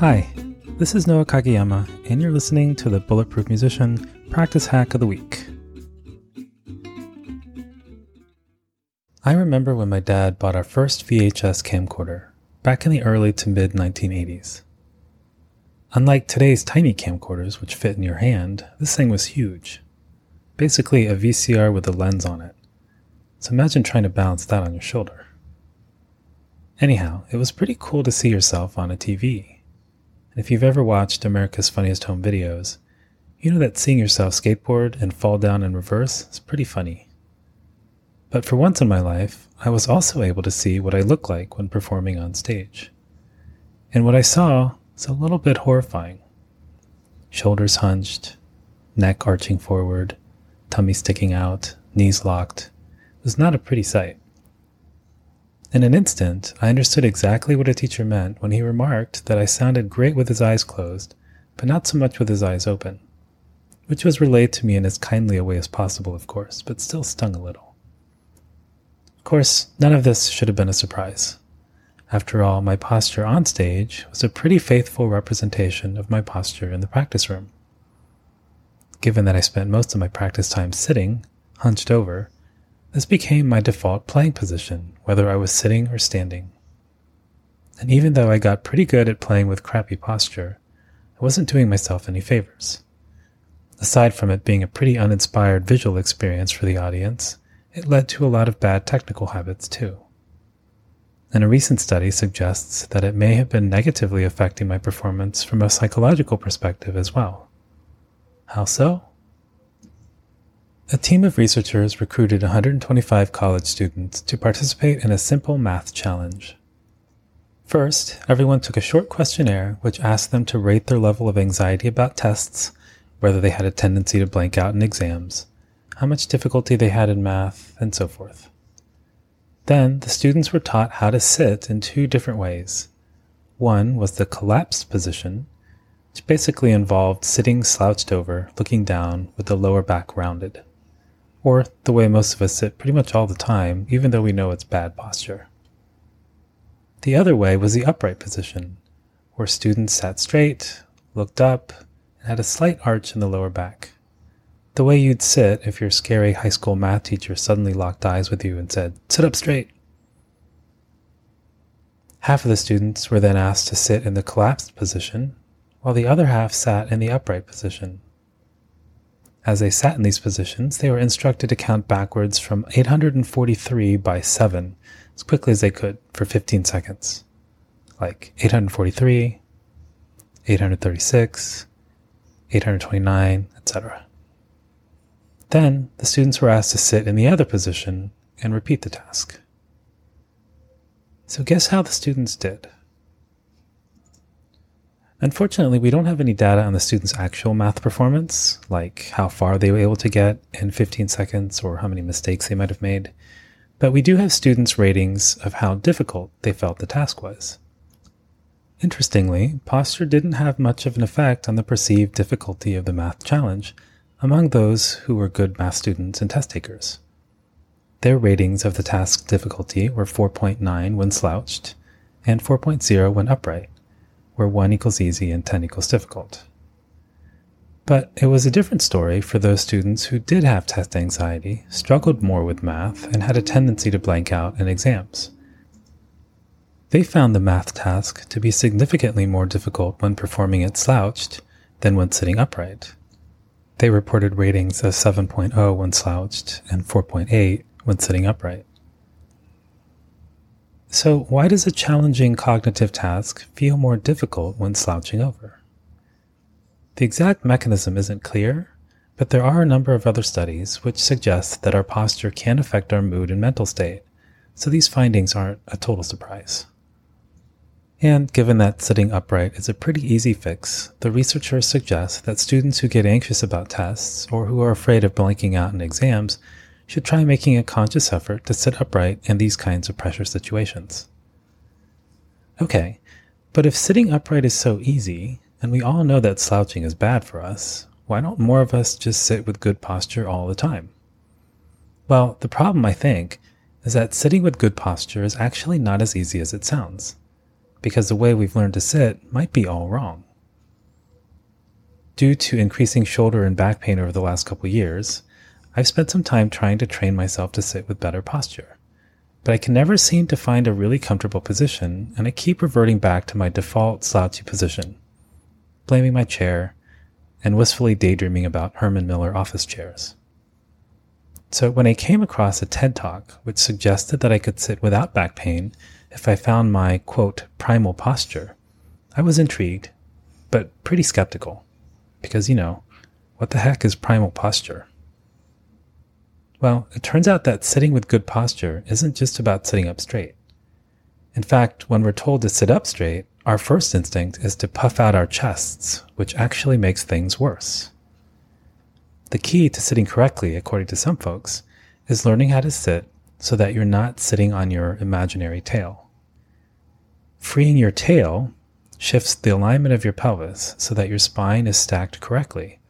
Hi, this is Noah Kageyama, and you're listening to the Bulletproof Musician Practice Hack of the Week. I remember when my dad bought our first VHS camcorder, back in the early to mid-1980s. Unlike today's tiny camcorders, which fit in your hand, this thing was huge. Basically a VCR with a lens on it. So imagine trying to balance that on your shoulder. Anyhow, it was pretty cool to see yourself on a TV. If you've ever watched America's Funniest Home Videos, you know that seeing yourself skateboard and fall down in reverse is pretty funny. But for once in my life, I was also able to see what I look like when performing on stage. And what I saw was a little bit horrifying. Shoulders hunched, neck arching forward, tummy sticking out, knees locked. It was not a pretty sight. In an instant, I understood exactly what a teacher meant when he remarked that I sounded great with his eyes closed, but not so much with his eyes open, which was relayed to me in as kindly a way as possible, of course, but still stung a little. Of course, none of this should have been a surprise. After all, my posture on stage was a pretty faithful representation of my posture in the practice room. Given that I spent most of my practice time sitting, hunched over, this became my default playing position, whether I was sitting or standing. And even though I got pretty good at playing with crappy posture, I wasn't doing myself any favors. Aside from it being a pretty uninspired visual experience for the audience, it led to a lot of bad technical habits too. And a recent study suggests that it may have been negatively affecting my performance from a psychological perspective as well. How so? A team of researchers recruited 125 college students to participate in a simple math challenge. First, everyone took a short questionnaire which asked them to rate their level of anxiety about tests, whether they had a tendency to blank out in exams, how much difficulty they had in math, and so forth. Then, the students were taught how to sit in two different ways. One was the collapsed position, which basically involved sitting slouched over, looking down, with the lower back rounded, or the way most of us sit pretty much all the time, even though we know it's bad posture. The other way was the upright position, where students sat straight, looked up, and had a slight arch in the lower back. The way you'd sit if your scary high school math teacher suddenly locked eyes with you and said, "Sit up straight!" Half of the students were then asked to sit in the collapsed position, while the other half sat in the upright position. As they sat in these positions, they were instructed to count backwards from 843 by 7 as quickly as they could for 15 seconds. Like 843, 836, 829, etc. Then, the students were asked to sit in the other position and repeat the task. So guess how the students did? Unfortunately, we don't have any data on the students' actual math performance, like how far they were able to get in 15 seconds or how many mistakes they might have made, but we do have students' ratings of how difficult they felt the task was. Interestingly, posture didn't have much of an effect on the perceived difficulty of the math challenge among those who were good math students and test takers. Their ratings of the task's difficulty were 4.9 when slouched and 4.0 when upright, where 1 equals easy and 10 equals difficult. But it was a different story for those students who did have test anxiety, struggled more with math, and had a tendency to blank out in exams. They found the math task to be significantly more difficult when performing it slouched than when sitting upright. They reported ratings of 7.0 when slouched and 4.8 when sitting upright. So why does a challenging cognitive task feel more difficult when slouching over? The exact mechanism isn't clear, but there are a number of other studies which suggest that our posture can affect our mood and mental state, so these findings aren't a total surprise. And given that sitting upright is a pretty easy fix, the researchers suggest that students who get anxious about tests or who are afraid of blanking out in exams should try making a conscious effort to sit upright in these kinds of pressure situations. Okay, but if sitting upright is so easy, and we all know that slouching is bad for us, why don't more of us just sit with good posture all the time? Well, the problem, I think, is that sitting with good posture is actually not as easy as it sounds, because the way we've learned to sit might be all wrong. Due to increasing shoulder and back pain over the last couple years, I've spent some time trying to train myself to sit with better posture, but I can never seem to find a really comfortable position, and I keep reverting back to my default slouchy position, blaming my chair, and wistfully daydreaming about Herman Miller office chairs. So when I came across a TED Talk which suggested that I could sit without back pain if I found my, quote, primal posture, I was intrigued, but pretty skeptical. Because, what the heck is primal posture? Well, it turns out that sitting with good posture isn't just about sitting up straight. In fact, when we're told to sit up straight, our first instinct is to puff out our chests, which actually makes things worse. The key to sitting correctly, according to some folks, is learning how to sit so that you're not sitting on your imaginary tail. Freeing your tail shifts the alignment of your pelvis so that your spine is stacked correctly,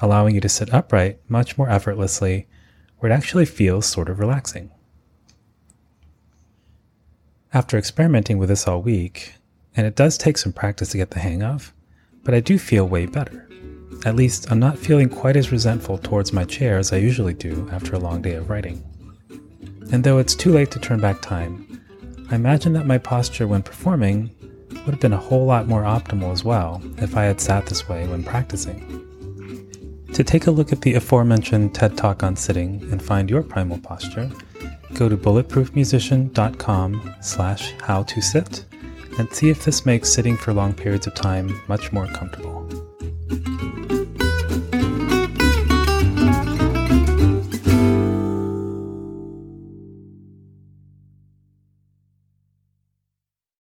allowing you to sit upright much more effortlessly, where it actually feels sort of relaxing. After experimenting with this all week, and it does take some practice to get the hang of, but I do feel way better. At least I'm not feeling quite as resentful towards my chair as I usually do after a long day of writing. And though it's too late to turn back time, I imagine that my posture when performing would have been a whole lot more optimal as well if I had sat this way when practicing. To take a look at the aforementioned TED Talk on sitting and find your primal posture, go to bulletproofmusician.com/howtosit and see if this makes sitting for long periods of time much more comfortable.